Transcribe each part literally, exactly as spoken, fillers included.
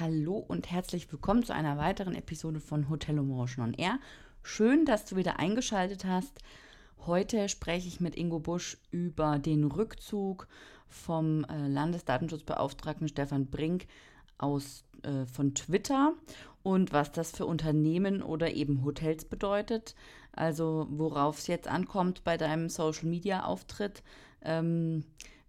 Hallo und herzlich willkommen zu einer weiteren Episode von Hotel on Motion on Air. Schön, dass du wieder eingeschaltet hast. Heute spreche ich mit Ingo Busch über den Rückzug vom äh, Landesdatenschutzbeauftragten Stefan Brink aus, äh, von Twitter und was das für Unternehmen oder eben Hotels bedeutet. Also worauf es jetzt ankommt bei deinem Social-Media-Auftritt. Ähm,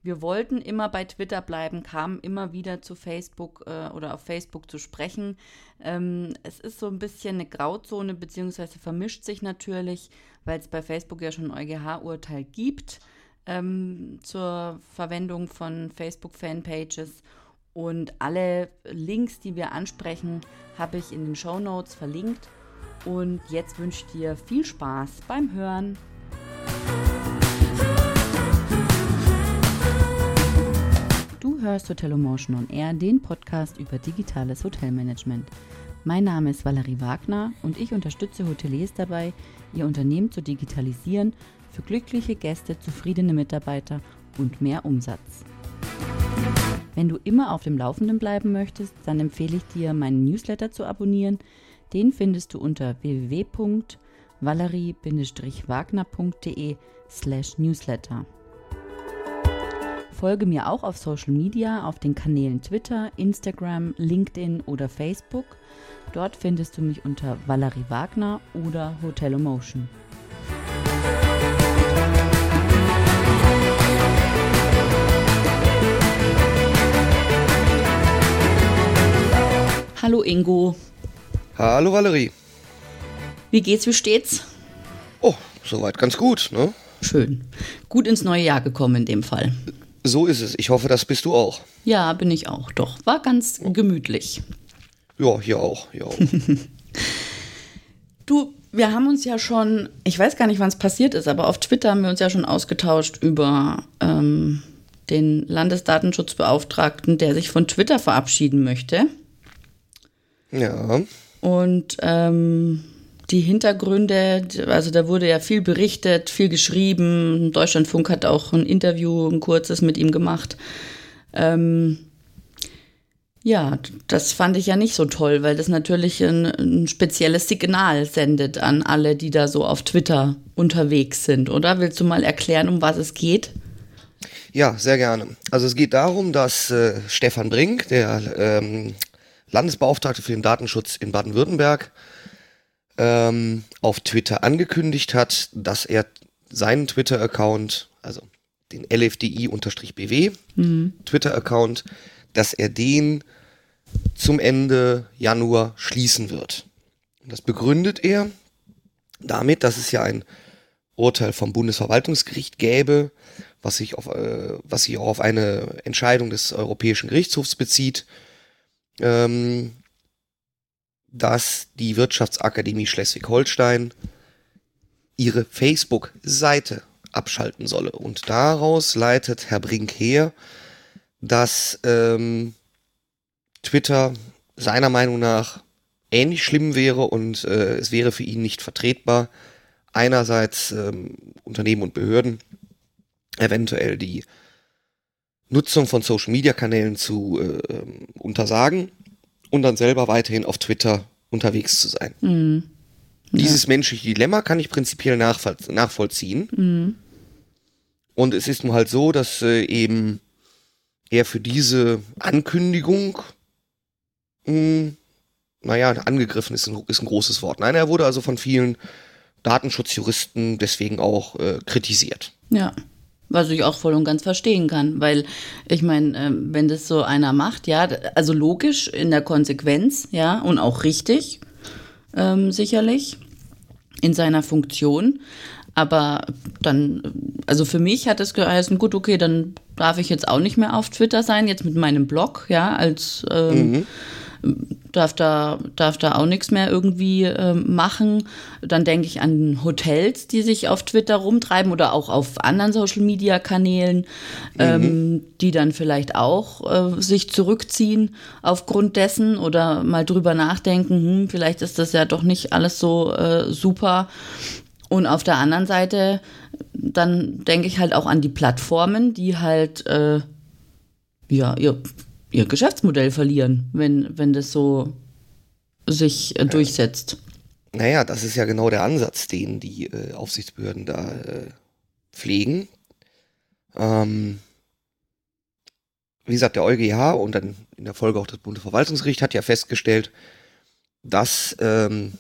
Wir wollten immer bei Twitter bleiben, kamen immer wieder zu Facebook äh, oder auf Facebook zu sprechen. Ähm, es ist so ein bisschen eine Grauzone, beziehungsweise vermischt sich natürlich, weil es bei Facebook ja schon ein EuGH-Urteil gibt ähm, zur Verwendung von Facebook-Fanpages. Und alle Links, die wir ansprechen, habe ich in den Shownotes verlinkt. Und jetzt wünsche ich dir viel Spaß beim Hören. Du hörst Hotel on Motion on Air, den Podcast über digitales Hotelmanagement. Mein Name ist Valerie Wagner und ich unterstütze Hoteliers dabei, ihr Unternehmen zu digitalisieren, für glückliche Gäste, zufriedene Mitarbeiter und mehr Umsatz. Wenn du immer auf dem Laufenden bleiben möchtest, dann empfehle ich dir, meinen Newsletter zu abonnieren. Den findest du unter w w w punkt valerie Bindestrich wagner punkt d e slash newsletter. Folge mir auch auf Social Media, auf den Kanälen Twitter, Instagram, LinkedIn oder Facebook. Dort findest du mich unter Valerie Wagner oder Hotel on Motion. Hallo Ingo. Hallo Valerie. Wie geht's, wie steht's? Oh, soweit ganz gut, ne? Schön. Gut ins neue Jahr gekommen in dem Fall. So ist es. Ich hoffe, das bist du auch. Ja, bin ich auch. Doch, war ganz gemütlich. Ja, hier auch. Hier auch. Du, wir haben uns ja schon, ich weiß gar nicht, wann es passiert ist, aber auf Twitter haben wir uns ja schon ausgetauscht über ähm, den Landesdatenschutzbeauftragten, der sich von Twitter verabschieden möchte. Ja. Und ähm, die Hintergründe, also da wurde ja viel berichtet, viel geschrieben. Deutschlandfunk hat auch ein Interview, ein kurzes mit ihm gemacht. Ähm, ja, das fand ich ja nicht so toll, weil das natürlich ein, ein spezielles Signal sendet an alle, die da so auf Twitter unterwegs sind, oder? Willst du mal erklären, um was es geht? Ja, sehr gerne. Also es geht darum, dass äh, Stefan Brink, der ähm, Landesbeauftragte für den Datenschutz in Baden-Württemberg, auf Twitter angekündigt hat, dass er seinen Twitter-Account, also den L F D I B W mhm. Twitter-Account, dass er den zum Ende Januar schließen wird. Das begründet er damit, dass es ja ein Urteil vom Bundesverwaltungsgericht gäbe, was sich auf, äh, was sich auch auf eine Entscheidung des Europäischen Gerichtshofs bezieht, ähm, dass die Wirtschaftsakademie Schleswig-Holstein ihre Facebook-Seite abschalten solle. Und daraus leitet Herr Brink her, dass ähm, Twitter seiner Meinung nach ähnlich schlimm wäre und äh, es wäre für ihn nicht vertretbar, einerseits ähm, Unternehmen und Behörden eventuell die Nutzung von Social-Media-Kanälen zu äh, untersagen, und dann selber weiterhin auf Twitter unterwegs zu sein. Mhm. Ja. Dieses menschliche Dilemma kann ich prinzipiell nachvoll- nachvollziehen. Mhm. Und es ist nun halt so, dass äh, eben er für diese Ankündigung, mh, naja, angegriffen ist ein, ist ein großes Wort. Nein, er wurde also von vielen Datenschutzjuristen deswegen auch äh, kritisiert. Ja. Was ich auch voll und ganz verstehen kann, weil ich meine, wenn das so einer macht, ja, also logisch in der Konsequenz, ja, und auch richtig, ähm, sicherlich in seiner Funktion, aber dann, also für mich hat es geheißen, gut, okay, dann darf ich jetzt auch nicht mehr auf Twitter sein, jetzt mit meinem Blog, ja, als ähm, mhm. darf da, darf da auch nichts mehr irgendwie äh, machen. Dann denke ich an Hotels, die sich auf Twitter rumtreiben oder auch auf anderen Social-Media-Kanälen, mhm. ähm, die dann vielleicht auch äh, sich zurückziehen aufgrund dessen oder mal drüber nachdenken, hm, vielleicht ist das ja doch nicht alles so äh, super. Und auf der anderen Seite, dann denke ich halt auch an die Plattformen, die halt, äh, ja, ihr ihr Geschäftsmodell verlieren, wenn, wenn das so sich äh, durchsetzt. Naja, das ist ja genau der Ansatz, den die äh, Aufsichtsbehörden da äh, pflegen. Ähm, wie gesagt, der EuGH und dann in der Folge auch das Bundesverwaltungsgericht hat ja festgestellt, dass, ähm,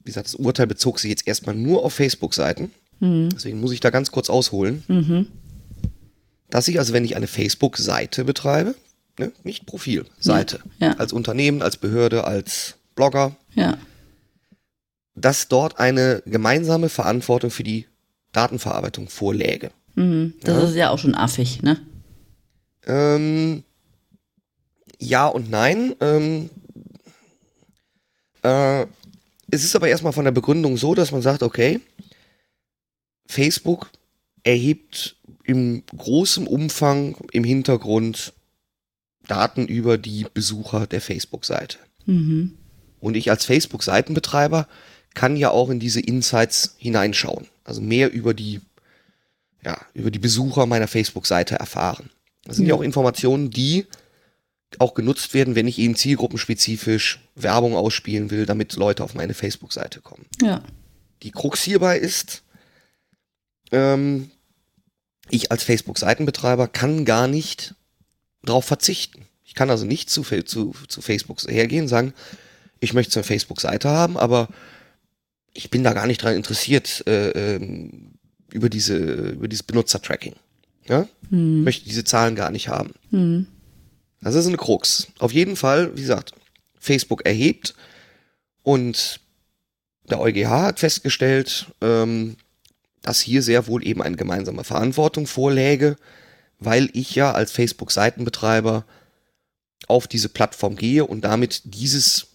wie gesagt, das Urteil bezog sich jetzt erstmal nur auf Facebook-Seiten. Mhm. Deswegen muss ich da ganz kurz ausholen. Mhm. Dass ich also, wenn ich eine Facebook-Seite betreibe, ne, nicht Profil, Seite, ja, ja. als Unternehmen, als Behörde, als Blogger, ja. dass dort eine gemeinsame Verantwortung für die Datenverarbeitung vorläge. Mhm. Das ja. ist ja auch schon affig, ne? Ähm, ja und nein. Ähm, äh, es ist aber erstmal von der Begründung so, dass man sagt, okay, Facebook erhebt im großen Umfang im Hintergrund Daten über die Besucher der Facebook-Seite. Mhm. Und ich als Facebook-Seitenbetreiber kann ja auch in diese Insights hineinschauen. Also mehr über die, ja, über die Besucher meiner Facebook-Seite erfahren. Das sind ja, ja auch Informationen, die auch genutzt werden, wenn ich eben zielgruppenspezifisch Werbung ausspielen will, damit Leute auf meine Facebook-Seite kommen. Ja. Die Krux hierbei ist, ähm, ich als Facebook-Seitenbetreiber kann gar nicht darauf verzichten. Ich kann also nicht zu, zu, zu Facebook hergehen und sagen, ich möchte so eine Facebook-Seite haben, aber ich bin da gar nicht dran interessiert, äh, ähm, über diese, über dieses Benutzer-Tracking. Ja? Hm. Möchte diese Zahlen gar nicht haben. Hm. Das ist eine Krux. Auf jeden Fall, wie gesagt, Facebook erhebt und der EuGH hat festgestellt, ähm, dass hier sehr wohl eben eine gemeinsame Verantwortung vorläge, weil ich ja als Facebook-Seitenbetreiber auf diese Plattform gehe und damit dieses,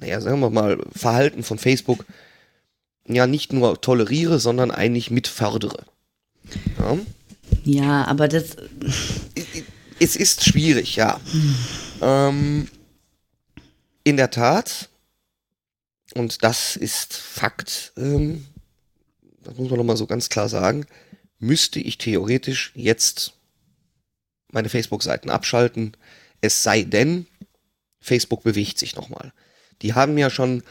naja, sagen wir mal, Verhalten von Facebook ja nicht nur toleriere, sondern eigentlich mitfördere. Ja. Ja, aber das... Es ist schwierig, ja. Hm. Ähm, in der Tat, und das ist Fakt, ähm, das muss man nochmal so ganz klar sagen, müsste ich theoretisch jetzt meine Facebook-Seiten abschalten, es sei denn, Facebook bewegt sich nochmal. Die haben ja schon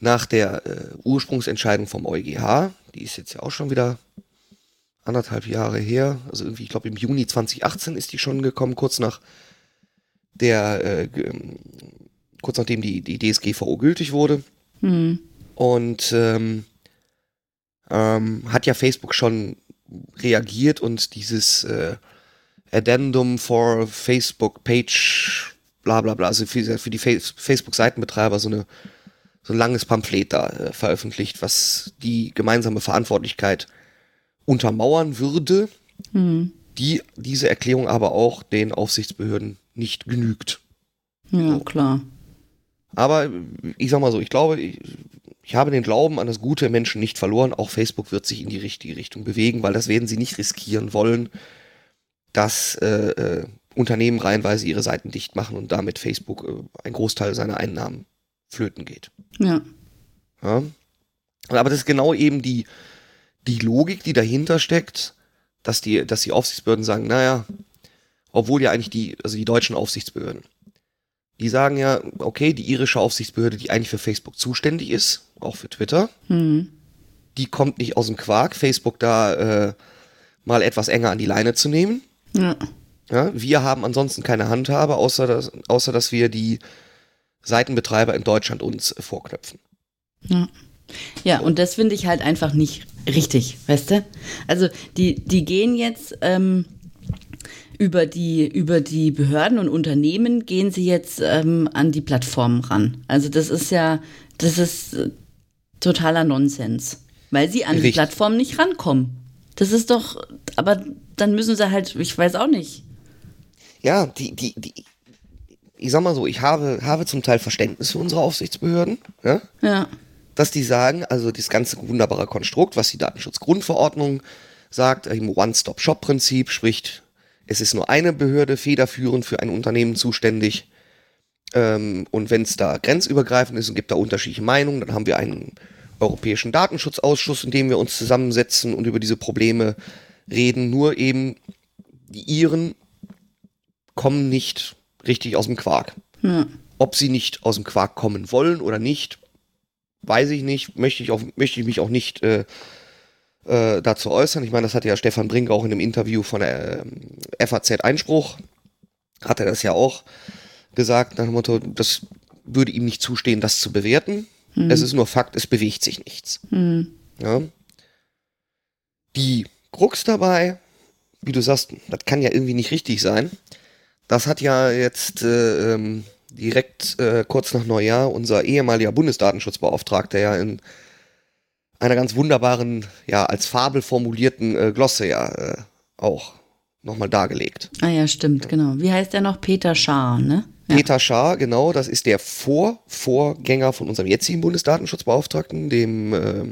nach der äh, Ursprungsentscheidung vom EuGH, die ist jetzt ja auch schon wieder... anderthalb Jahre her, also irgendwie, ich glaube im Juni zwanzig achtzehn ist die schon gekommen, kurz nach der, äh, kurz nachdem die, die D S G V O gültig wurde. Mhm. Und ähm, ähm, hat ja Facebook schon reagiert und dieses äh, Addendum for Facebook Page, bla bla bla, also für, für die Face- Facebook-Seitenbetreiber so, eine, so ein langes Pamphlet da äh, veröffentlicht, was die gemeinsame Verantwortlichkeit untermauern würde, mhm. die diese Erklärung aber auch den Aufsichtsbehörden nicht genügt. Ja, klar. Aber ich sag mal so, ich glaube, ich, ich habe den Glauben an das Gute im Menschen nicht verloren. Auch Facebook wird sich in die richtige Richtung bewegen, weil das werden sie nicht riskieren wollen, dass äh, äh, Unternehmen reihenweise ihre Seiten dicht machen und damit Facebook äh, ein Großteil seiner Einnahmen flöten geht. Ja. ja. Aber das ist genau eben die Die Logik, die dahinter steckt, dass die, dass die Aufsichtsbehörden sagen, naja, obwohl ja eigentlich die, also die deutschen Aufsichtsbehörden, die sagen ja, okay, die irische Aufsichtsbehörde, die eigentlich für Facebook zuständig ist, auch für Twitter, mhm. die kommt nicht aus dem Quark, Facebook da äh, mal etwas enger an die Leine zu nehmen. Ja. Ja, wir haben ansonsten keine Handhabe, außer dass, außer dass wir die Seitenbetreiber in Deutschland uns äh, vorknöpfen. Ja. Ja, und das finde ich halt einfach nicht richtig, weißt du? Also die, die gehen jetzt ähm, über die, über die Behörden und Unternehmen gehen sie jetzt ähm, an die Plattformen ran. Also das ist ja, das ist totaler Nonsens, weil sie an richtig. die Plattformen nicht rankommen. Das ist doch, aber dann müssen sie halt, ich weiß auch nicht. Ja, die, die, die ich sag mal so, ich habe, habe zum Teil Verständnis für unsere Aufsichtsbehörden, ja? Ja. Dass die sagen, also das ganze wunderbare Konstrukt, was die Datenschutzgrundverordnung sagt, im One-Stop-Shop-Prinzip, sprich, es ist nur eine Behörde federführend für ein Unternehmen zuständig. Ähm, und wenn es da grenzübergreifend ist und gibt da unterschiedliche Meinungen, dann haben wir einen Europäischen Datenschutzausschuss, in dem wir uns zusammensetzen und über diese Probleme reden. Nur eben die Iren kommen nicht richtig aus dem Quark. Ja. Ob sie nicht aus dem Quark kommen wollen oder nicht, weiß ich nicht, möchte ich, auch, möchte ich mich auch nicht äh, äh, dazu äußern. Ich meine, das hatte ja Stefan Brink auch in einem Interview von der äh, F A Z Einspruch, hat er das ja auch gesagt, nach dem Motto, das würde ihm nicht zustehen, das zu bewerten. Mhm. Es ist nur Fakt, es bewegt sich nichts. Mhm. Ja. Die Krux dabei, wie du sagst, das kann ja irgendwie nicht richtig sein. Das hat ja jetzt äh, ähm, direkt äh, kurz nach Neujahr unser ehemaliger Bundesdatenschutzbeauftragter ja in einer ganz wunderbaren, ja als Fabel formulierten äh, Glosse ja äh, auch nochmal dargelegt. Ah ja, stimmt, ja. Genau. Wie heißt der noch? Peter Schaar, ne? Ja. Peter Schaar, genau, das ist der Vor- Vorgänger von unserem jetzigen Bundesdatenschutzbeauftragten, dem äh,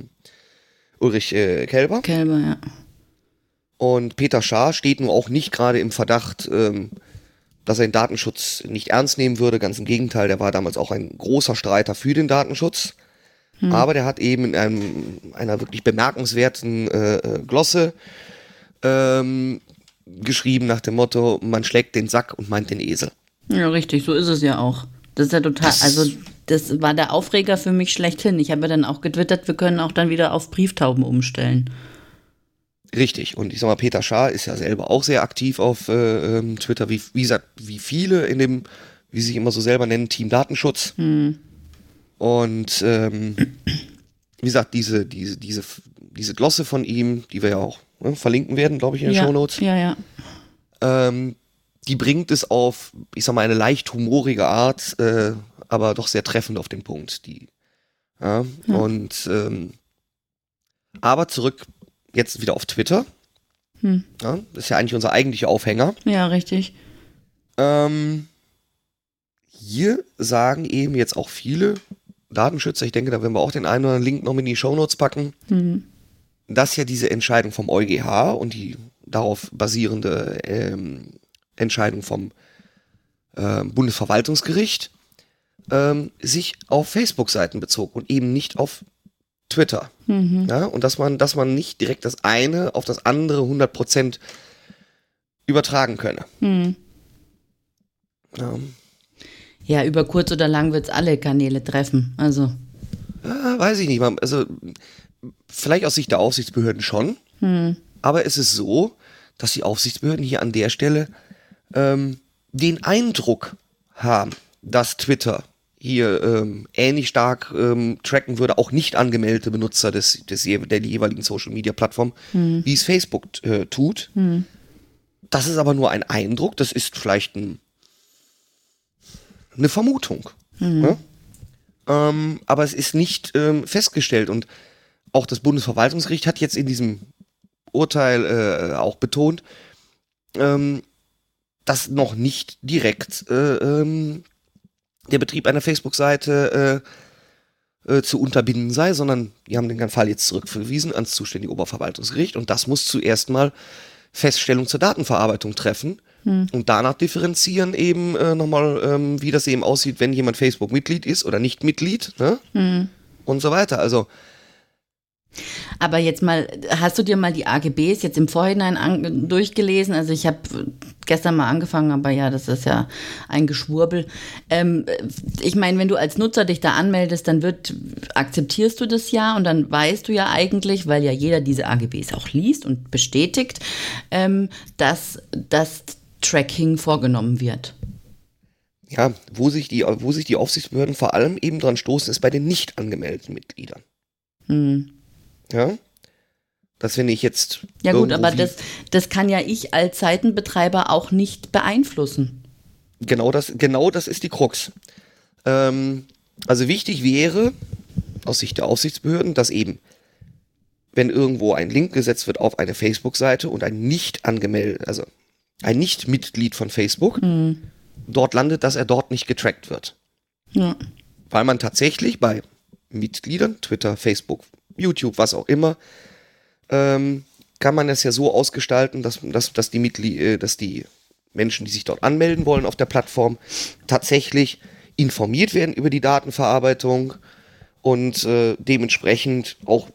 Ulrich äh, Kelber. Kelber, ja. Und Peter Schaar steht nun auch nicht gerade im Verdacht, ähm, dass er den Datenschutz nicht ernst nehmen würde. Ganz im Gegenteil, der war damals auch ein großer Streiter für den Datenschutz. Hm. Aber der hat eben in einem, einer wirklich bemerkenswerten äh, Glosse ähm, geschrieben nach dem Motto, man schlägt den Sack und meint den Esel. Ja, richtig, so ist es ja auch. Das ist ja total, das also das war der Aufreger für mich schlechthin. Ich habe ja dann auch getwittert, wir können auch dann wieder auf Brieftauben umstellen. Richtig, und ich sag mal, Peter Schaar ist ja selber auch sehr aktiv auf äh, Twitter, wie, wie gesagt, wie viele in dem, wie sie sich immer so selber nennen, Team Datenschutz. Hm. Und ähm, wie gesagt, diese, diese, diese, diese Glosse von ihm, die wir ja auch ne, verlinken werden, glaube ich, in den ja, Shownotes. Ja, ja. Ähm, die bringt es auf, ich sag mal, eine leicht humorige Art, äh, aber doch sehr treffend auf den Punkt. Die, ja, ja. Und ähm, aber zurück. Jetzt wieder auf Twitter. Hm. Ja, das ist ja eigentlich unser eigentlicher Aufhänger. Ja, richtig. Ähm, hier sagen eben jetzt auch viele Datenschützer, ich denke, da werden wir auch den einen oder anderen Link noch in die Shownotes packen, mhm. dass ja diese Entscheidung vom EuGH und die darauf basierende ähm, Entscheidung vom äh, Bundesverwaltungsgericht ähm, sich auf Facebook-Seiten bezog und eben nicht auf Twitter. Mhm. Ja, und dass man, dass man nicht direkt das eine auf das andere hundert Prozent übertragen könne. Mhm. Ja. Ja, über kurz oder lang wird es alle Kanäle treffen. Also. Ja, weiß ich nicht. Also, vielleicht aus Sicht der Aufsichtsbehörden schon. Mhm. Aber es ist so, dass die Aufsichtsbehörden hier an der Stelle ähm, den Eindruck haben, dass Twitter hier ähm, ähnlich stark ähm, tracken würde, auch nicht angemeldete Benutzer des, des, der jeweiligen Social-Media-Plattform, hm. wie es Facebook äh, tut. Hm. Das ist aber nur ein Eindruck, das ist vielleicht ein, eine Vermutung. Hm. Ne? Ähm, aber es ist nicht ähm, festgestellt und auch das Bundesverwaltungsgericht hat jetzt in diesem Urteil äh, auch betont, ähm, dass noch nicht direkt äh, ähm, der Betrieb einer Facebook-Seite äh, äh, zu unterbinden sei, sondern die haben den Fall jetzt zurückverwiesen ans zuständige Oberverwaltungsgericht und das muss zuerst mal Feststellung zur Datenverarbeitung treffen hm. und danach differenzieren eben äh, nochmal, ähm, wie das eben aussieht, wenn jemand Facebook-Mitglied ist oder nicht Mitglied, ne? Hm. Und so weiter. Also aber jetzt mal, hast du dir mal die A G Bs jetzt im Vorhinein an, durchgelesen? Also ich habe gestern mal angefangen, aber ja, das ist ja ein Geschwurbel. Ähm, ich meine, wenn du als Nutzer dich da anmeldest, dann wird, akzeptierst du das ja und dann weißt du ja eigentlich, weil ja jeder diese A G Bs auch liest und bestätigt, ähm, dass das Tracking vorgenommen wird. Ja, wo sich die, wo sich die Aufsichtsbehörden vor allem eben dran stoßen, ist bei den nicht angemeldeten Mitgliedern. Hm. Ja, das finde ich jetzt. Ja gut, aber das, das kann ja ich als Seitenbetreiber auch nicht beeinflussen. Genau das, genau das ist die Krux. Ähm, also wichtig wäre, aus Sicht der Aufsichtsbehörden, dass eben, wenn irgendwo ein Link gesetzt wird auf eine Facebook-Seite und ein nicht angemeldet, also ein Nicht-Mitglied von Facebook, mhm. dort landet, dass er dort nicht getrackt wird. Ja. Weil man tatsächlich bei Mitgliedern, Twitter, Facebook, YouTube, was auch immer, ähm, kann man das ja so ausgestalten, dass, dass, dass, die Mitglied, äh, dass die Menschen, die sich dort anmelden wollen auf der Plattform, tatsächlich informiert werden über die Datenverarbeitung und äh, dementsprechend auch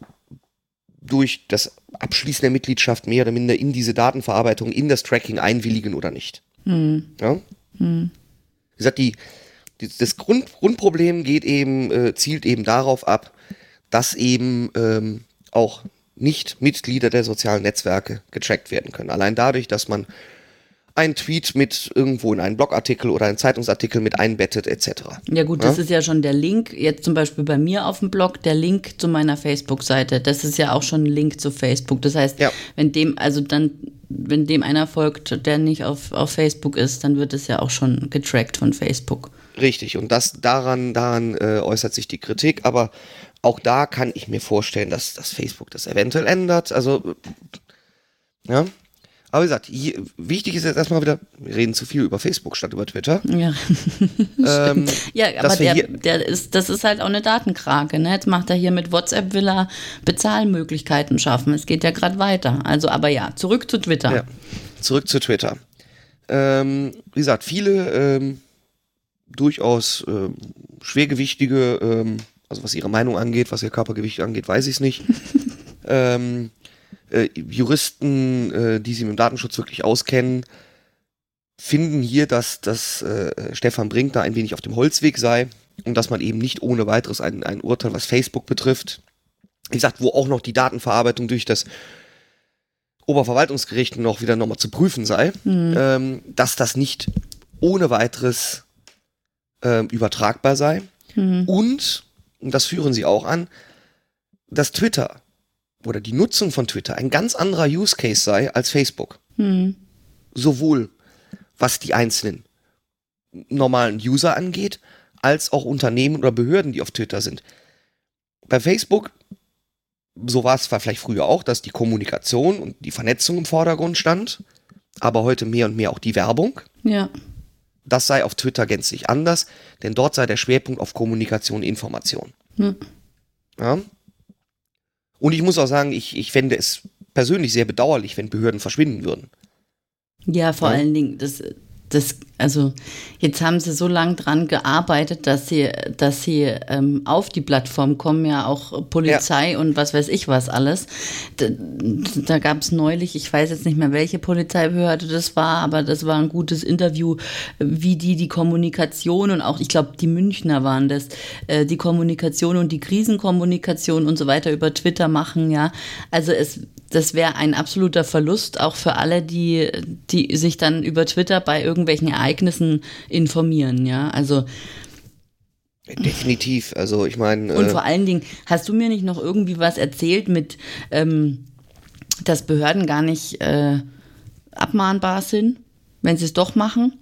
durch das Abschließen der Mitgliedschaft mehr oder minder in diese Datenverarbeitung, in das Tracking einwilligen oder nicht. Mhm. Ja? Mhm. gesagt, die, die, das Grund, Grundproblem geht eben, äh, zielt eben darauf ab, dass eben ähm, auch Nicht-Mitglieder der sozialen Netzwerke getrackt werden können. Allein dadurch, dass man einen Tweet mit irgendwo in einen Blogartikel oder einen Zeitungsartikel mit einbettet et cetera. Ja gut, das ja? ist ja schon der Link, jetzt zum Beispiel bei mir auf dem Blog, der Link zu meiner Facebook-Seite, das ist ja auch schon ein Link zu Facebook. Das heißt, ja. wenn dem also dann, wenn dem einer folgt, der nicht auf, auf Facebook ist, dann wird es ja auch schon getrackt von Facebook. Richtig, und das daran, daran äh, äußert sich die Kritik, aber auch da kann ich mir vorstellen, dass, dass Facebook das eventuell ändert. Also, ja. Aber wie gesagt, hier, wichtig ist jetzt erstmal wieder, wir reden zu viel über Facebook statt über Twitter. Ja, ähm, ja aber der, der ist, das ist halt auch eine Datenkrake. Ne? Jetzt macht er hier mit WhatsApp, will er Bezahlmöglichkeiten schaffen. Es geht ja gerade weiter. Also, aber ja, zurück zu Twitter. Ja, zurück zu Twitter. Ähm, wie gesagt, viele ähm, durchaus ähm, schwergewichtige, ähm, also was ihre Meinung angeht, was ihr Körpergewicht angeht, weiß ich es nicht. ähm, äh, Juristen, äh, die sich mit dem Datenschutz wirklich auskennen, finden hier, dass, dass äh, Stefan Brink da ein wenig auf dem Holzweg sei und dass man eben nicht ohne weiteres ein, ein Urteil, was Facebook betrifft, wie gesagt, wo auch noch die Datenverarbeitung durch das Oberverwaltungsgericht noch wieder nochmal zu prüfen sei, mhm. ähm, dass das nicht ohne weiteres äh, übertragbar sei. Mhm. Und Und das führen sie auch an, dass Twitter oder die Nutzung von Twitter ein ganz anderer Use Case sei als Facebook. Hm. Sowohl was die einzelnen normalen User angeht, als auch Unternehmen oder Behörden, die auf Twitter sind. Bei Facebook, so war es vielleicht früher auch, dass die Kommunikation und die Vernetzung im Vordergrund stand, aber heute mehr und mehr auch die Werbung. Ja. Das sei auf Twitter gänzlich anders, denn dort sei der Schwerpunkt auf Kommunikation und Information. Hm. Ja. Und ich muss auch sagen, ich, ich fände es persönlich sehr bedauerlich, wenn Behörden verschwinden würden. Ja, vor ja. allen Dingen, das, das, also jetzt haben sie so lange dran gearbeitet, dass sie, dass sie ähm, auf die Plattform kommen, ja auch Polizei ja. und was weiß ich was alles. Da, da gab es neulich, ich weiß jetzt nicht mehr, welche Polizeibehörde das war, aber das war ein gutes Interview, wie die die Kommunikation und auch, ich glaube, die Münchner waren das, äh, die Kommunikation und die Krisenkommunikation und so weiter über Twitter machen, ja. Also es, das wäre ein absoluter Verlust, auch für alle, die, die sich dann über Twitter bei irgendwelchen Ereignissen Ereignissen informieren, ja, also definitiv, also ich meine... Und äh, vor allen Dingen, hast du mir nicht noch irgendwie was erzählt mit, ähm, dass Behörden gar nicht äh, abmahnbar sind, wenn sie es doch machen?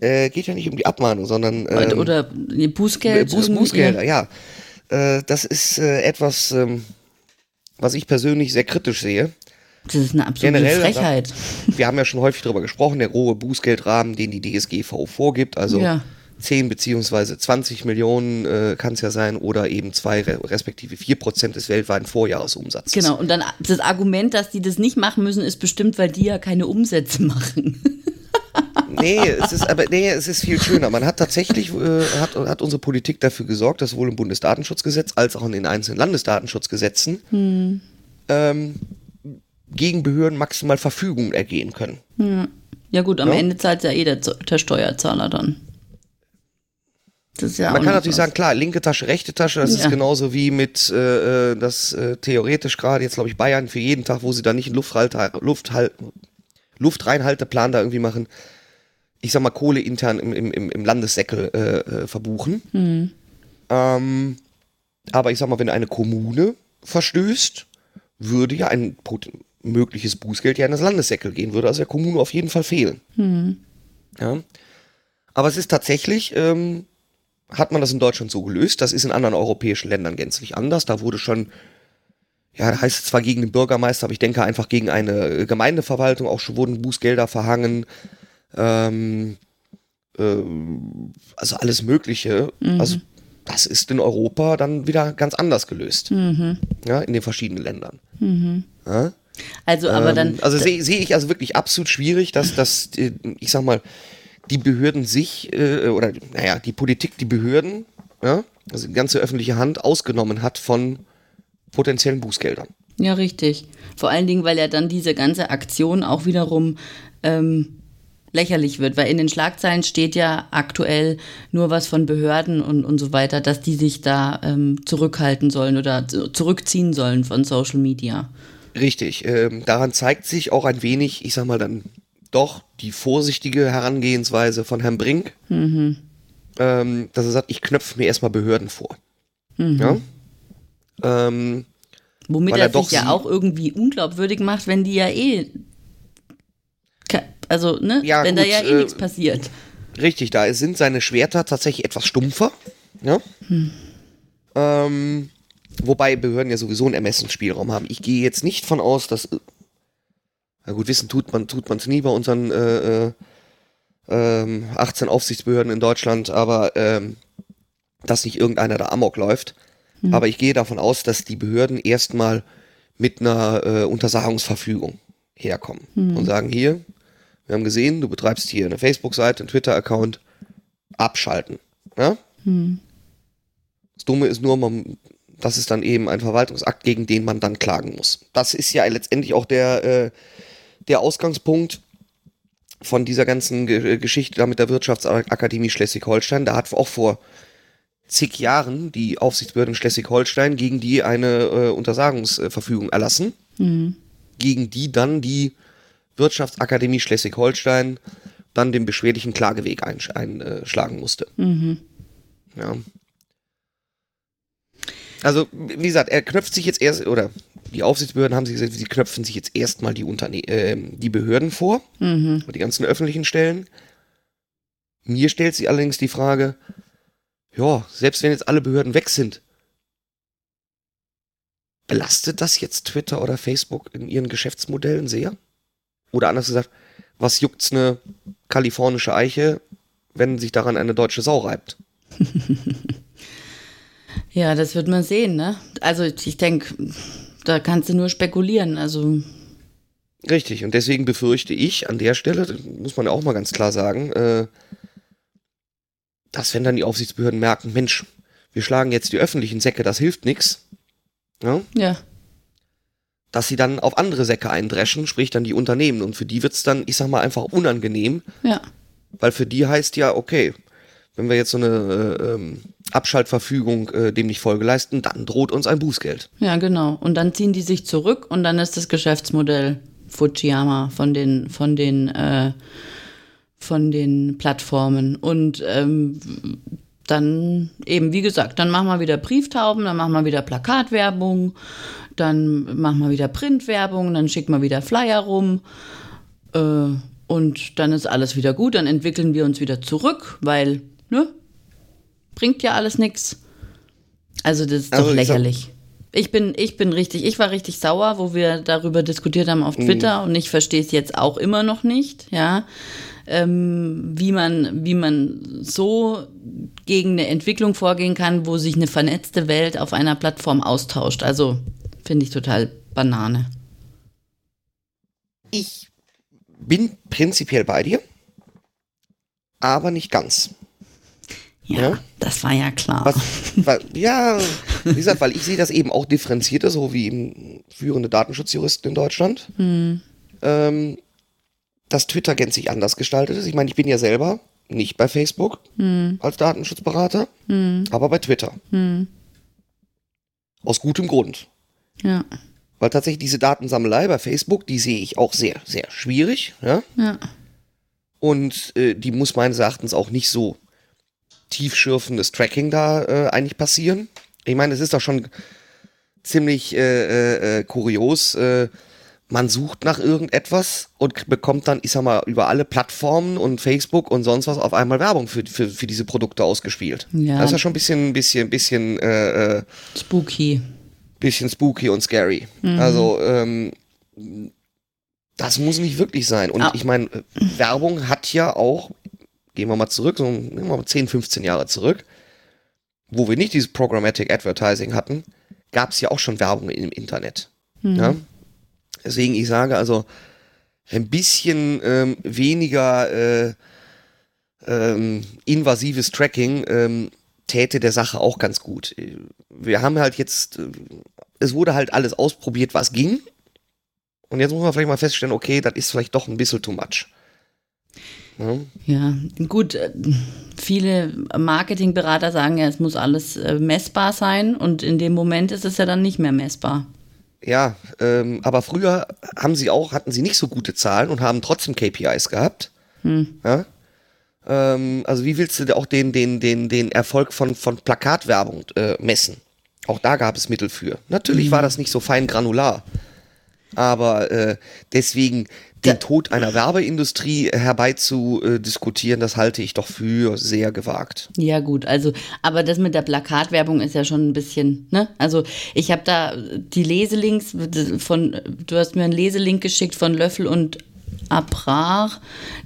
Äh, geht ja nicht um die Abmahnung, sondern... Ähm, oder nee, Bußgeld. Buß, Bußgelder, ja. Äh, das ist äh, etwas, ähm, was ich persönlich sehr kritisch sehe. Das ist eine absolute Generell, Frechheit. Wir haben ja schon häufig darüber gesprochen, der rohe Bußgeldrahmen, den die D S G V O vorgibt, also ja. zehn beziehungsweise zwanzig Millionen äh, kann es ja sein, oder eben zwei respektive vier Prozent des weltweiten Vorjahresumsatzes. Genau, und dann das Argument, dass die das nicht machen müssen, ist bestimmt, weil die ja keine Umsätze machen. Nee, es ist, aber, nee, es ist viel schöner. Man hat tatsächlich, äh, hat, hat unsere Politik dafür gesorgt, dass sowohl im Bundesdatenschutzgesetz als auch in den einzelnen Landesdatenschutzgesetzen hm. ähm, gegen Behörden maximal Verfügungen ergehen können. Ja, ja gut, am ja? Ende zahlt ja eh der, der Steuerzahler dann. Das ist ja Man kann natürlich was. sagen, klar, linke Tasche, rechte Tasche, das ja. ist genauso wie mit, äh, das äh, theoretisch gerade jetzt, glaube ich, Bayern für jeden Tag, wo sie da nicht einen Lufthalter, Lufthal, Luftreinhalteplan da irgendwie machen, ich sag mal, Kohle intern im, im, im Landessäckel äh, äh, verbuchen. Mhm. Ähm, aber ich sag mal, wenn eine Kommune verstößt, würde ja ein Potenzial mögliches Bußgeld ja in das Landessäckel gehen würde, also der Kommune auf jeden Fall fehlen. Hm. Ja. Aber es ist tatsächlich, ähm, hat man das in Deutschland so gelöst, das ist in anderen europäischen Ländern gänzlich anders, da wurde schon, ja, da heißt es zwar gegen den Bürgermeister, aber ich denke einfach gegen eine Gemeindeverwaltung, auch schon wurden Bußgelder verhangen, ähm, ähm, also alles Mögliche, mhm. also das ist in Europa dann wieder ganz anders gelöst, mhm. ja, in den verschiedenen Ländern. Mhm. Ja. Also, aber dann, also sehe seh ich also wirklich absolut schwierig, dass, dass, ich sag mal, die Behörden sich, äh, oder naja, die Politik, die Behörden, ja, also die ganze öffentliche Hand ausgenommen hat von potenziellen Bußgeldern. Ja, richtig. Vor allen Dingen, weil ja dann diese ganze Aktion auch wiederum ähm, lächerlich wird, weil in den Schlagzeilen steht ja aktuell nur was von Behörden und, und so weiter, dass die sich da ähm, zurückhalten sollen oder zurückziehen sollen von Social Media. Richtig, ähm, daran zeigt sich auch ein wenig, ich sag mal dann doch, die vorsichtige Herangehensweise von Herrn Brink, mhm. ähm, dass er sagt, ich knöpfe mir erstmal Behörden vor. Mhm. Ja? Ähm, Womit er, er sich ja auch irgendwie unglaubwürdig macht, wenn die ja eh... Also, ne, ja, wenn gut, da ja eh äh, nichts passiert. Richtig, da sind seine Schwerter tatsächlich etwas stumpfer. Ja? Hm. Ähm, wobei Behörden ja sowieso einen Ermessensspielraum haben. Ich gehe jetzt nicht von aus, dass. Na gut, wissen tut man tut man es nie bei unseren äh, äh, achtzehn Aufsichtsbehörden in Deutschland, aber äh, dass nicht irgendeiner da Amok läuft. Hm. Aber ich gehe davon aus, dass die Behörden erstmal mit einer äh, Untersagungsverfügung herkommen hm. und sagen: Hier. Wir haben gesehen, du betreibst hier eine Facebook-Seite, einen Twitter-Account, abschalten. Ja? Hm. Das Dumme ist nur, man, das ist dann eben ein Verwaltungsakt, gegen den man dann klagen muss. Das ist ja letztendlich auch der, äh, der Ausgangspunkt von dieser ganzen Ge- Geschichte da mit der Wirtschaftsakademie Schleswig-Holstein. Da hat auch vor zig Jahren die Aufsichtsbehörde in Schleswig-Holstein gegen die eine äh, Untersagungsverfügung erlassen, hm. gegen die dann die Wirtschaftsakademie Schleswig-Holstein dann den beschwerlichen Klageweg einschlagen musste. Mhm. Ja. Also, wie gesagt, er knöpft sich jetzt erst, oder die Aufsichtsbehörden haben sich gesagt, sie knöpfen sich jetzt erstmal die, Unterne- äh, die Behörden vor, mhm. und die ganzen öffentlichen Stellen. Mir stellt sich allerdings die Frage, ja, selbst wenn jetzt alle Behörden weg sind, belastet das jetzt Twitter oder Facebook in ihren Geschäftsmodellen sehr? Oder anders gesagt, was juckt's eine kalifornische Eiche, wenn sich daran eine deutsche Sau reibt? Ja, das wird man sehen, ne? Also ich denke, da kannst du nur spekulieren, also... Richtig, und deswegen befürchte ich an der Stelle, das muss man ja auch mal ganz klar sagen, äh, dass wenn dann die Aufsichtsbehörden merken, Mensch, wir schlagen jetzt die öffentlichen Säcke, das hilft nix. Ja. Ja. Dass sie dann auf andere Säcke eindreschen, sprich dann die Unternehmen. Und für die wird es dann, ich sag mal, einfach unangenehm. Ja. Weil für die heißt ja, okay, wenn wir jetzt so eine äh, ähm, Abschaltverfügung äh, dem nicht Folge leisten, dann droht uns ein Bußgeld. Ja, genau. Und dann ziehen die sich zurück und dann ist das Geschäftsmodell Fujiyama von den, von den, äh, von den Plattformen. Und ähm, dann eben, wie gesagt, dann machen wir wieder Brieftauben, dann machen wir wieder Plakatwerbung, dann machen wir wieder Printwerbung, dann schicken wir wieder Flyer rum äh, und dann ist alles wieder gut. Dann entwickeln wir uns wieder zurück, weil, ne, bringt ja alles nichts. Also das ist also doch lächerlich. Ich, ich, bin, ich bin richtig, ich war richtig sauer, wo wir darüber diskutiert haben auf Twitter, mhm. und ich verstehe es jetzt auch immer noch nicht, ja. Ähm, wie man, wie man so gegen eine Entwicklung vorgehen kann, wo sich eine vernetzte Welt auf einer Plattform austauscht. Also finde ich total Banane. Ich bin prinzipiell bei dir, aber nicht ganz. Ja, ja? Das war ja klar. Was, weil, ja, wie gesagt, weil ich sehe das eben auch differenzierter, so wie eben führende Datenschutzjuristen in Deutschland. Hm. Ähm, dass Twitter gänzlich anders gestaltet ist. Ich meine, ich bin ja selber nicht bei Facebook hm. als Datenschutzberater, hm. aber bei Twitter. Hm. Aus gutem Grund. Ja. Weil tatsächlich diese Datensammelei bei Facebook, die sehe ich auch sehr, sehr schwierig. Ja. ja. Und äh, die muss meines Erachtens auch nicht so tiefschürfendes Tracking da äh, eigentlich passieren. Ich meine, es ist doch schon ziemlich äh, äh, kurios, äh, man sucht nach irgendetwas und bekommt dann, ich sag mal, über alle Plattformen und Facebook und sonst was auf einmal Werbung für, für, für diese Produkte ausgespielt. Ja. Das ist ja schon ein bisschen, bisschen, bisschen äh, spooky. Bisschen spooky und scary. Mhm. Also, ähm, das muss nicht wirklich sein. Und ah. ich meine, Werbung hat ja auch, gehen wir mal zurück, so nehmen wir mal zehn, fünfzehn Jahre zurück, wo wir nicht dieses Programmatic Advertising hatten, gab es ja auch schon Werbung im Internet. Mhm. Ja. Deswegen, ich sage also, ein bisschen ähm, weniger äh, ähm, invasives Tracking ähm, täte der Sache auch ganz gut. Wir haben halt jetzt, äh, es wurde halt alles ausprobiert, was ging. Und jetzt muss man vielleicht mal feststellen, okay, das ist vielleicht doch ein bisschen too much. Ja. Ja, gut, viele Marketingberater sagen ja, es muss alles messbar sein und in dem Moment ist es ja dann nicht mehr messbar. Ja, ähm, aber früher haben sie auch, hatten sie nicht so gute Zahlen und haben trotzdem K P Is gehabt. Hm. Ja? Ähm, also wie willst du auch den, den, den, den Erfolg von, von Plakatwerbung äh, messen? Auch da gab es Mittel für. Natürlich mhm. war das nicht so fein granular. Aber äh, deswegen den da, Tod einer Werbeindustrie herbeizudiskutieren, äh, das halte ich doch für sehr gewagt. Ja gut, also aber das mit der Plakatwerbung ist ja schon ein bisschen, ne? Also ich habe da die Leselinks von, du hast mir einen Leselink geschickt von Löffel und Abrach,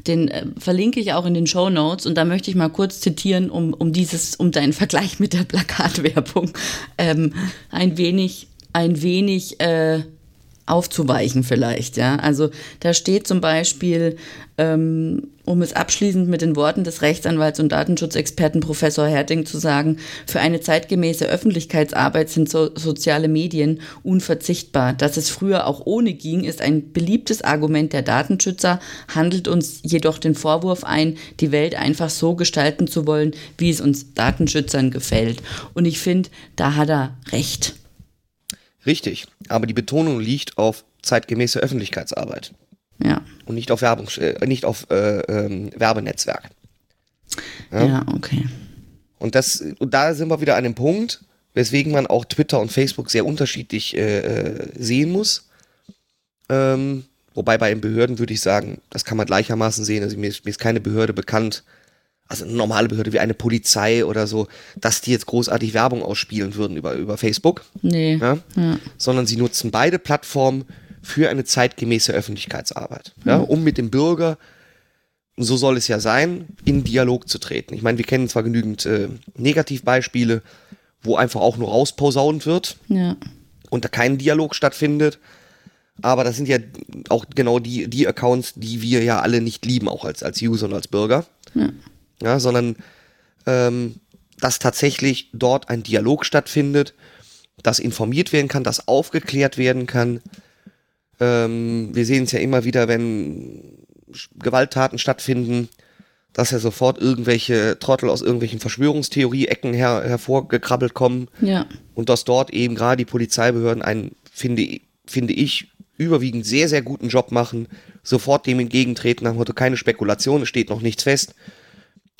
den äh, verlinke ich auch in den Shownotes und da möchte ich mal kurz zitieren, um, um dieses, um deinen Vergleich mit der Plakatwerbung ähm, ein wenig, ein wenig äh, aufzuweichen vielleicht, ja. Also da steht zum Beispiel, ähm, um es abschließend mit den Worten des Rechtsanwalts und Datenschutzexperten Professor Herting zu sagen, für eine zeitgemäße Öffentlichkeitsarbeit sind so soziale Medien unverzichtbar. Dass es früher auch ohne ging, ist ein beliebtes Argument der Datenschützer, handelt uns jedoch den Vorwurf ein, die Welt einfach so gestalten zu wollen, wie es uns Datenschützern gefällt. Und ich finde, da hat er recht. Richtig, aber die Betonung liegt auf zeitgemäße Öffentlichkeitsarbeit. Ja. Und nicht auf Werbung, äh, nicht auf äh, ähm, Werbenetzwerk. Ja? Ja, okay. Und das, und da sind wir wieder an dem Punkt, weswegen man auch Twitter und Facebook sehr unterschiedlich äh, sehen muss. Ähm, wobei bei den Behörden würde ich sagen, das kann man gleichermaßen sehen. Also mir ist, mir ist keine Behörde bekannt, also eine normale Behörde wie eine Polizei oder so, dass die jetzt großartig Werbung ausspielen würden über, über Facebook. Nee. Ja? Ja. Sondern sie nutzen beide Plattformen für eine zeitgemäße Öffentlichkeitsarbeit. Mhm. Ja? Um mit dem Bürger, so soll es ja sein, in Dialog zu treten. Ich meine, wir kennen zwar genügend äh, Negativbeispiele, wo einfach auch nur rausposaunt wird ja. und da kein Dialog stattfindet. Aber das sind ja auch genau die, die Accounts, die wir ja alle nicht lieben, auch als, als User und als Bürger. Ja. Ja, sondern ähm, dass tatsächlich dort ein Dialog stattfindet, dass informiert werden kann, dass aufgeklärt werden kann. Ähm, wir sehen es ja immer wieder, wenn Gewalttaten stattfinden, dass ja sofort irgendwelche Trottel aus irgendwelchen Verschwörungstheorie-Ecken her- hervorgekrabbelt kommen. Ja. Und dass dort eben gerade die Polizeibehörden einen, finde, finde ich, überwiegend sehr, sehr guten Job machen, sofort dem entgegentreten, haben heute keine Spekulation, es steht noch nichts fest.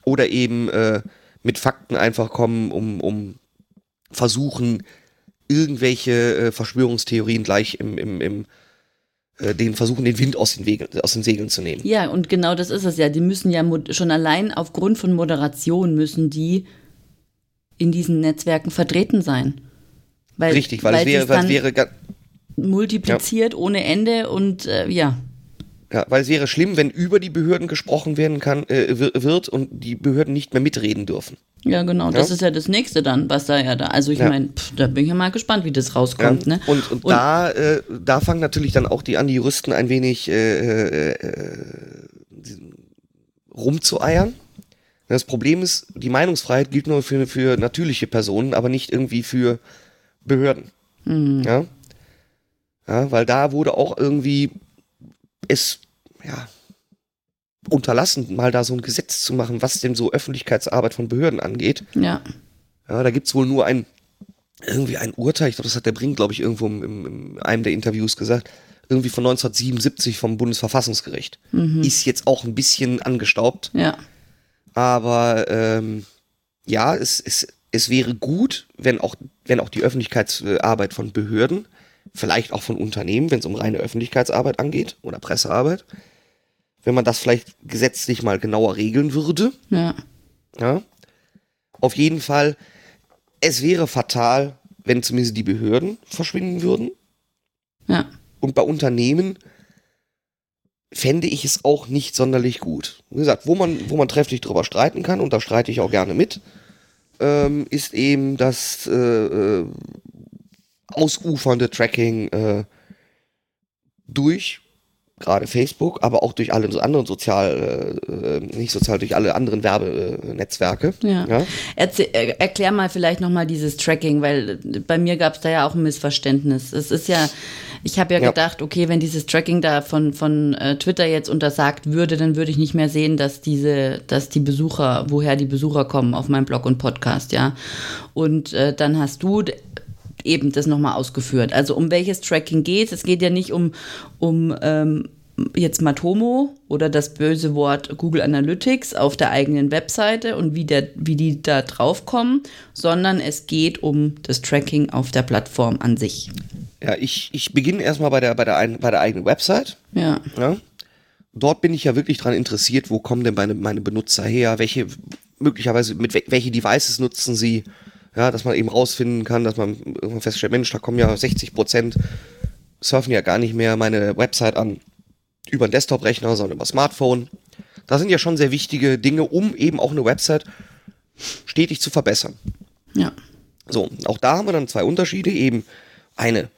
Oder eben äh, mit Fakten einfach kommen, um, um versuchen, irgendwelche äh, Verschwörungstheorien gleich im, im, im äh, den versuchen, den Wind aus den, Wege, aus den Segeln zu nehmen. Ja, und genau das ist es ja. Die müssen ja mod- schon allein aufgrund von Moderation müssen die in diesen Netzwerken vertreten sein. Weil, richtig, weil, weil es wäre, weil es wäre ga- multipliziert ja. ohne Ende und äh, ja. Ja, weil es wäre schlimm, wenn über die Behörden gesprochen werden kann, äh, wird und die Behörden nicht mehr mitreden dürfen. Ja, genau. Ja? Das ist ja das Nächste dann, was da ja da. Also ich ja. meine, da bin ich ja mal gespannt, wie das rauskommt. Ja. Ne? Und, und, und da, äh, da fangen natürlich dann auch die an, die Juristen ein wenig äh, äh, rumzueiern. Das Problem ist, die Meinungsfreiheit gilt nur für, für natürliche Personen, aber nicht irgendwie für Behörden. Mhm. Ja? Ja, weil da wurde auch irgendwie es ja unterlassen, mal da so ein Gesetz zu machen, was denn so Öffentlichkeitsarbeit von Behörden angeht. Ja. Ja, da gibt es wohl nur ein, irgendwie ein Urteil, ich glaube, das hat der Brink, glaube ich, irgendwo im, im, in einem der Interviews gesagt, irgendwie von neunzehnhundertsiebenundsiebzig vom Bundesverfassungsgericht. Mhm. Ist jetzt auch ein bisschen angestaubt. Ja. Aber ähm, ja, es, es, es wäre gut, wenn auch, wenn auch die Öffentlichkeitsarbeit von Behörden, vielleicht auch von Unternehmen, wenn es um reine Öffentlichkeitsarbeit angeht oder Pressearbeit, wenn man das vielleicht gesetzlich mal genauer regeln würde. Ja. Ja. Auf jeden Fall, es wäre fatal, wenn zumindest die Behörden verschwinden würden. Ja. Und bei Unternehmen fände ich es auch nicht sonderlich gut. Wie gesagt, wo man, wo man trefflich drüber streiten kann, und da streite ich auch gerne mit, ähm, ist eben das äh, ausufernde Tracking äh, durch gerade Facebook, aber auch durch alle anderen sozial, äh, nicht sozial, durch alle anderen Werbenetzwerke. Ja. Ja? Erzähl, erklär mal vielleicht nochmal dieses Tracking, weil bei mir gab es da ja auch ein Missverständnis. Es ist ja, ich habe ja, ja gedacht, okay, wenn dieses Tracking da von, von äh, Twitter jetzt untersagt würde, dann würde ich nicht mehr sehen, dass diese, dass die Besucher, woher die Besucher kommen auf meinem Blog und Podcast, ja. Und äh, dann hast du eben das nochmal ausgeführt. Also um welches Tracking geht es? Es geht ja nicht um, um ähm, jetzt Matomo oder das böse Wort Google Analytics auf der eigenen Webseite und wie, der, wie die da drauf kommen, sondern es geht um das Tracking auf der Plattform an sich. Ja, ich, ich beginne erstmal bei der, bei, der ein, bei der eigenen Website. Ja. ja. Dort bin ich ja wirklich dran interessiert, wo kommen denn meine, meine Benutzer her? Welche, möglicherweise, mit welche Devices nutzen sie? Ja, dass man eben rausfinden kann, dass man irgendwann feststellt, Mensch, da kommen ja sechzig Prozent, surfen ja gar nicht mehr meine Website an über den Desktop-Rechner, sondern über Smartphone. Das sind ja schon sehr wichtige Dinge, um eben auch eine Website stetig zu verbessern. Ja. So, auch da haben wir dann zwei Unterschiede. Eben eine,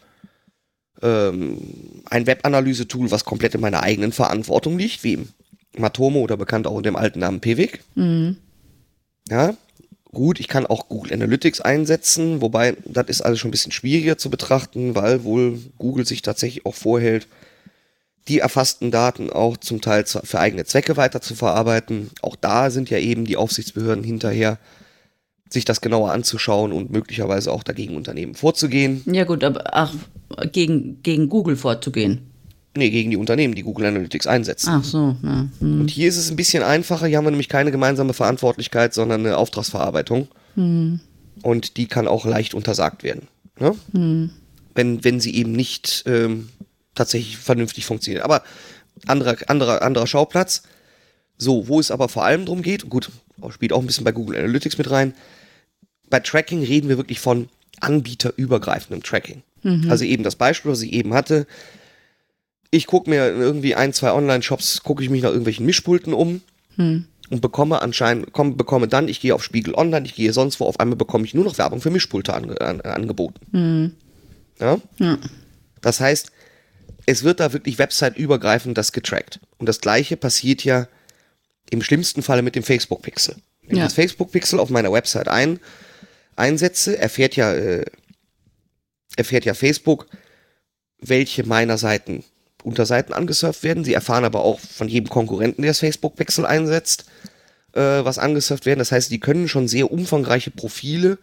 ähm, ein Web-Analyse-Tool, was komplett in meiner eigenen Verantwortung liegt, wie eben Matomo oder bekannt auch unter dem alten Namen P W I C. Mhm. Ja. Gut, ich kann auch Google Analytics einsetzen, wobei das ist alles schon ein bisschen schwieriger zu betrachten, weil wohl Google sich tatsächlich auch vorhält, die erfassten Daten auch zum Teil für eigene Zwecke weiter zu verarbeiten. Auch da sind ja eben die Aufsichtsbehörden hinterher, sich das genauer anzuschauen und möglicherweise auch dagegen Unternehmen vorzugehen. Ja gut, aber ach, gegen, gegen Google vorzugehen? Nee, gegen die Unternehmen, die Google Analytics einsetzen. Ach so, ja. Mhm. Und hier ist es ein bisschen einfacher, hier haben wir nämlich keine gemeinsame Verantwortlichkeit, sondern eine Auftragsverarbeitung. Mhm. Und die kann auch leicht untersagt werden. Ne? Mhm. Wenn, wenn sie eben nicht ähm, tatsächlich vernünftig funktioniert. Aber anderer, anderer, anderer Schauplatz. So, wo es aber vor allem drum geht, gut, spielt auch ein bisschen bei Google Analytics mit rein, bei Tracking reden wir wirklich von anbieterübergreifendem Tracking. Mhm. Also eben das Beispiel, was ich eben hatte, ich gucke mir irgendwie ein, zwei Online-Shops, gucke ich mich nach irgendwelchen Mischpulten um hm. und bekomme anscheinend, komm, bekomme dann, ich gehe auf Spiegel Online, ich gehe sonst wo, auf einmal bekomme ich nur noch Werbung für Mischpulte an, an, angeboten. Hm. Ja? Ja. Das heißt, es wird da wirklich website-übergreifend das getrackt. Und das Gleiche passiert ja im schlimmsten Falle mit dem Facebook-Pixel. Wenn ja. ich das Facebook-Pixel auf meiner Website ein, einsetze, erfährt ja, äh, erfährt ja Facebook, welche meiner Seiten Unterseiten angesurft werden. Sie erfahren aber auch von jedem Konkurrenten, der das Facebook-Pixel einsetzt, äh, was angesurft werden. Das heißt, die können schon sehr umfangreiche Profile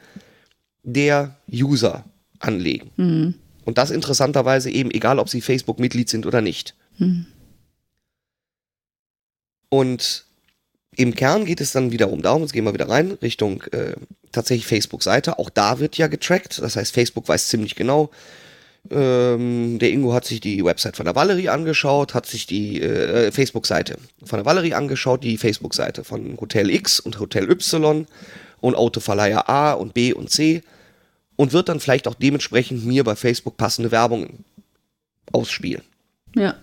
der User anlegen. Mhm. Und das interessanterweise eben, egal ob sie Facebook-Mitglied sind oder nicht. Mhm. Und im Kern geht es dann wiederum darum, jetzt gehen wir wieder rein, Richtung äh, tatsächlich Facebook-Seite. Auch da wird ja getrackt. Das heißt, Facebook weiß ziemlich genau, Ähm, der Ingo hat sich die Website von der Valerie angeschaut, hat sich die äh, Facebook-Seite von der Valerie angeschaut, die Facebook-Seite von Hotel X und Hotel Y und Autoverleiher A und B und C und wird dann vielleicht auch dementsprechend mir bei Facebook passende Werbungen ausspielen. Ja.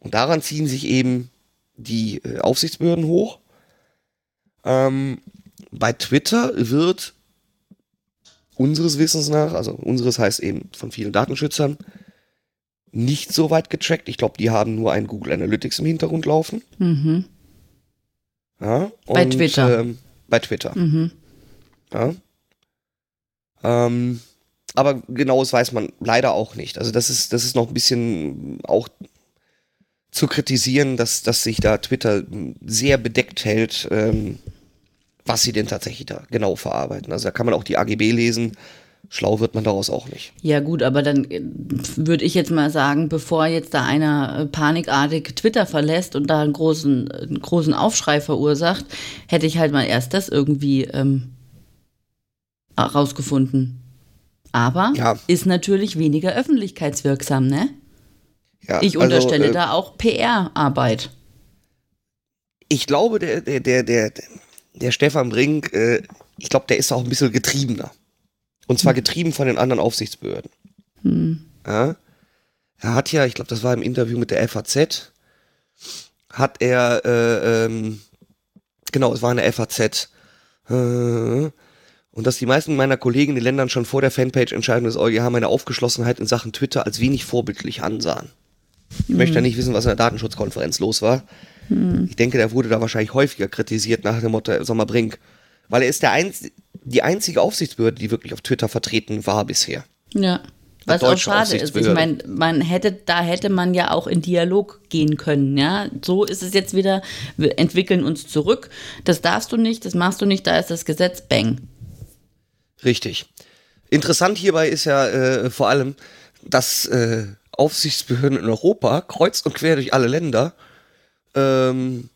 Und daran ziehen sich eben die äh, Aufsichtsbehörden hoch. Ähm, bei Twitter wird unseres Wissens nach, also unseres heißt eben von vielen Datenschützern, nicht so weit getrackt. Ich glaube, die haben nur einen Google Analytics im Hintergrund laufen. Mhm. Ja, und, bei Twitter. Ähm, bei Twitter. Mhm. Ja. Ähm, aber genaues weiß man leider auch nicht. Also das ist, das ist noch ein bisschen auch zu kritisieren, dass, dass sich da Twitter sehr bedeckt hält, ähm, was sie denn tatsächlich da genau verarbeiten. Also da kann man auch die A G B lesen. Schlau wird man daraus auch nicht. Ja gut, aber dann würde ich jetzt mal sagen, bevor jetzt da einer panikartig Twitter verlässt und da einen großen, einen großen Aufschrei verursacht, hätte ich halt mal erst das irgendwie ähm, rausgefunden. Aber ja. ist natürlich weniger öffentlichkeitswirksam, ne? Ja, ich unterstelle also, äh, da auch P R-Arbeit. Ich glaube, der, der, der, der Der Stefan Brink, äh, ich glaube, der ist auch ein bisschen getriebener. Und zwar getrieben von den anderen Aufsichtsbehörden. Hm. Ja, er hat ja, ich glaube, das war im Interview mit der F A Z, hat er, äh, ähm, genau, es war eine F A Z, äh, und dass die meisten meiner Kollegen in den Ländern schon vor der Fanpage-Entscheidung des E u G H meine Aufgeschlossenheit in Sachen Twitter als wenig vorbildlich ansahen. Ich mhm. möchte ja nicht wissen, was in der Datenschutzkonferenz los war. Mhm. Ich denke, der wurde da wahrscheinlich häufiger kritisiert nach dem Motto Sommer Brink. Weil er ist der einz- die einzige Aufsichtsbehörde, die wirklich auf Twitter vertreten war bisher. Ja, was auch schade ist. Ich meine, man hätte, da hätte man ja auch in Dialog gehen können. Ja? So ist es jetzt wieder, wir entwickeln uns zurück. Das darfst du nicht, das machst du nicht, da ist das Gesetz, bang. Richtig. Interessant hierbei ist ja äh, vor allem, dass äh, Aufsichtsbehörden in Europa, kreuz und quer durch alle Länder, ähm,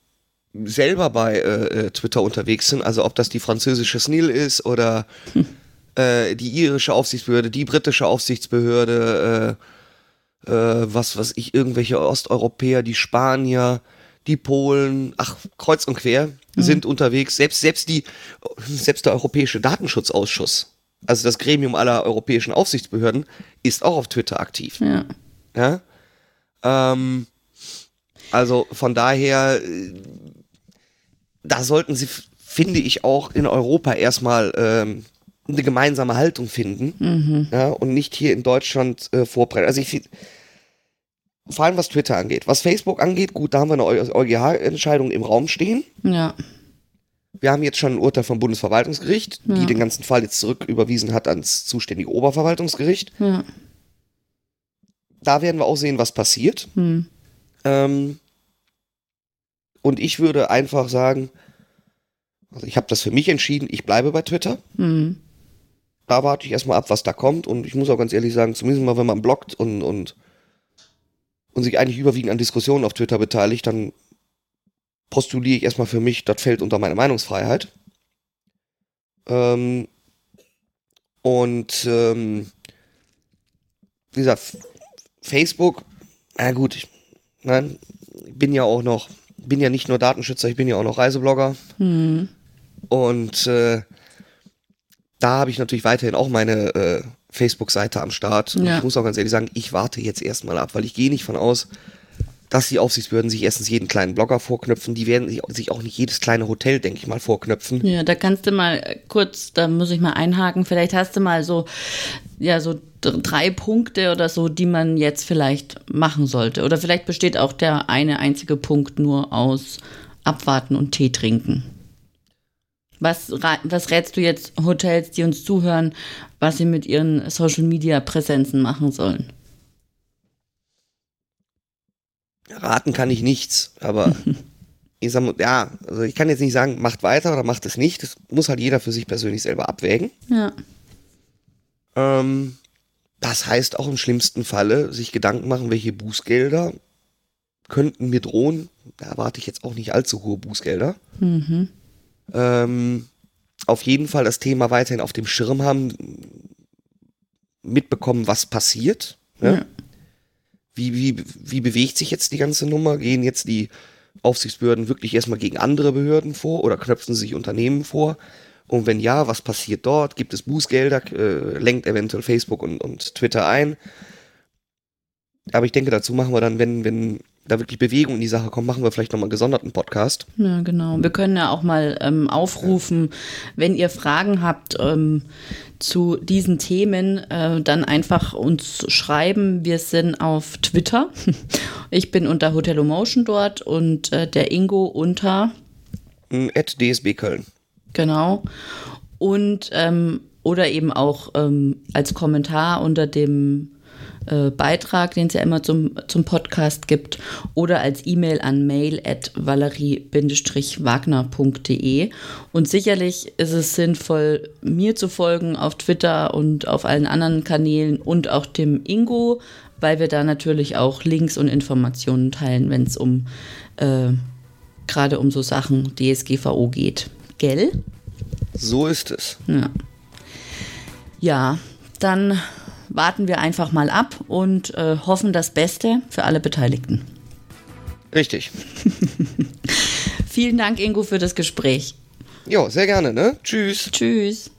selber bei äh, Twitter unterwegs sind. Also ob das die französische C N I L ist oder hm. äh, die irische Aufsichtsbehörde, die britische Aufsichtsbehörde, äh, äh, was weiß ich, irgendwelche Osteuropäer, die Spanier, die Polen, ach, kreuz und quer hm. sind unterwegs. Selbst, selbst, die, selbst der Europäische Datenschutzausschuss, also das Gremium aller europäischen Aufsichtsbehörden, ist auch auf Twitter aktiv. Ja. Ja? Ähm, also von daher... Da sollten sie, finde ich, auch in Europa erstmal ähm, eine gemeinsame Haltung finden, mhm. ja, und nicht hier in Deutschland äh, vorpreisen. Also ich, vor allem was Twitter angeht. Was Facebook angeht, gut, da haben wir eine E U G H-Entscheidung im Raum stehen. Ja. Wir haben jetzt schon ein Urteil vom Bundesverwaltungsgericht, ja. die den ganzen Fall jetzt zurück überwiesen hat ans zuständige Oberverwaltungsgericht. Ja. Da werden wir auch sehen, was passiert. Mhm. Ähm, Und ich würde einfach sagen, also ich habe das für mich entschieden, ich bleibe bei Twitter. Mhm. Da warte ich erstmal ab, was da kommt. Und ich muss auch ganz ehrlich sagen, zumindest mal, wenn man bloggt und, und, und sich eigentlich überwiegend an Diskussionen auf Twitter beteiligt, dann postuliere ich erstmal für mich, das fällt unter meine Meinungsfreiheit. Ähm, und ähm, wie gesagt, Facebook, na gut, ich, nein, ich bin ja auch noch bin ja nicht nur Datenschützer, ich bin ja auch noch Reiseblogger. Hm. Und äh, da habe ich natürlich weiterhin auch meine äh, Facebook-Seite am Start. Ja. Und ich muss auch ganz ehrlich sagen, ich warte jetzt erstmal ab, weil ich gehe nicht von aus, dass die Aufsichtsbehörden sich erstens jeden kleinen Blogger vorknöpfen. Die werden sich auch nicht jedes kleine Hotel, denke ich mal, vorknöpfen. Ja, da kannst du mal kurz, da muss ich mal einhaken, vielleicht hast du mal so, ja, so drei Punkte oder so, die man jetzt vielleicht machen sollte. Oder vielleicht besteht auch der eine einzige Punkt nur aus Abwarten und Tee trinken. Was, was rätst du jetzt Hotels, die uns zuhören, was sie mit ihren Social-Media-Präsenzen machen sollen? Raten kann ich nichts, aber ich sag, ja, also ich kann jetzt nicht sagen, macht weiter oder macht es nicht. Das muss halt jeder für sich persönlich selber abwägen. Ja. Ähm, das heißt auch im schlimmsten Falle, sich Gedanken machen, welche Bußgelder könnten mir drohen. Da erwarte ich jetzt auch nicht allzu hohe Bußgelder. Mhm. Ähm, auf jeden Fall das Thema weiterhin auf dem Schirm haben, mitbekommen, was passiert. Ne? Ja. Wie, wie, wie bewegt sich jetzt die ganze Nummer? Gehen jetzt die Aufsichtsbehörden wirklich erstmal gegen andere Behörden vor oder knöpfen sich Unternehmen vor? Und wenn ja, was passiert dort? Gibt es Bußgelder? Äh, lenkt eventuell Facebook und, und Twitter ein? Aber ich denke, dazu machen wir dann, wenn, wenn da wirklich Bewegung in die Sache kommt, machen wir vielleicht nochmal einen gesonderten Podcast. Ja, genau. Wir können ja auch mal ähm, aufrufen, ja. wenn ihr Fragen habt ähm, zu diesen Themen, äh, dann einfach uns schreiben. Wir sind auf Twitter. Ich bin unter Hotel on Motion dort und äh, der Ingo unter at d s b Köln. Genau. Und ähm, oder eben auch ähm, als Kommentar unter dem Beitrag, den es ja immer zum, zum Podcast gibt, oder als E-Mail an mail at valerie dash wagner punkt de. Und sicherlich ist es sinnvoll, mir zu folgen auf Twitter und auf allen anderen Kanälen und auch dem Ingo, weil wir da natürlich auch Links und Informationen teilen, wenn es um äh, gerade um so Sachen D S G V O geht. Gell? So ist es. Ja, ja, dann warten wir einfach mal ab und äh, hoffen das Beste für alle Beteiligten. Richtig. Vielen Dank, Ingo, für das Gespräch. Jo, sehr gerne, ne? Tschüss. Tschüss.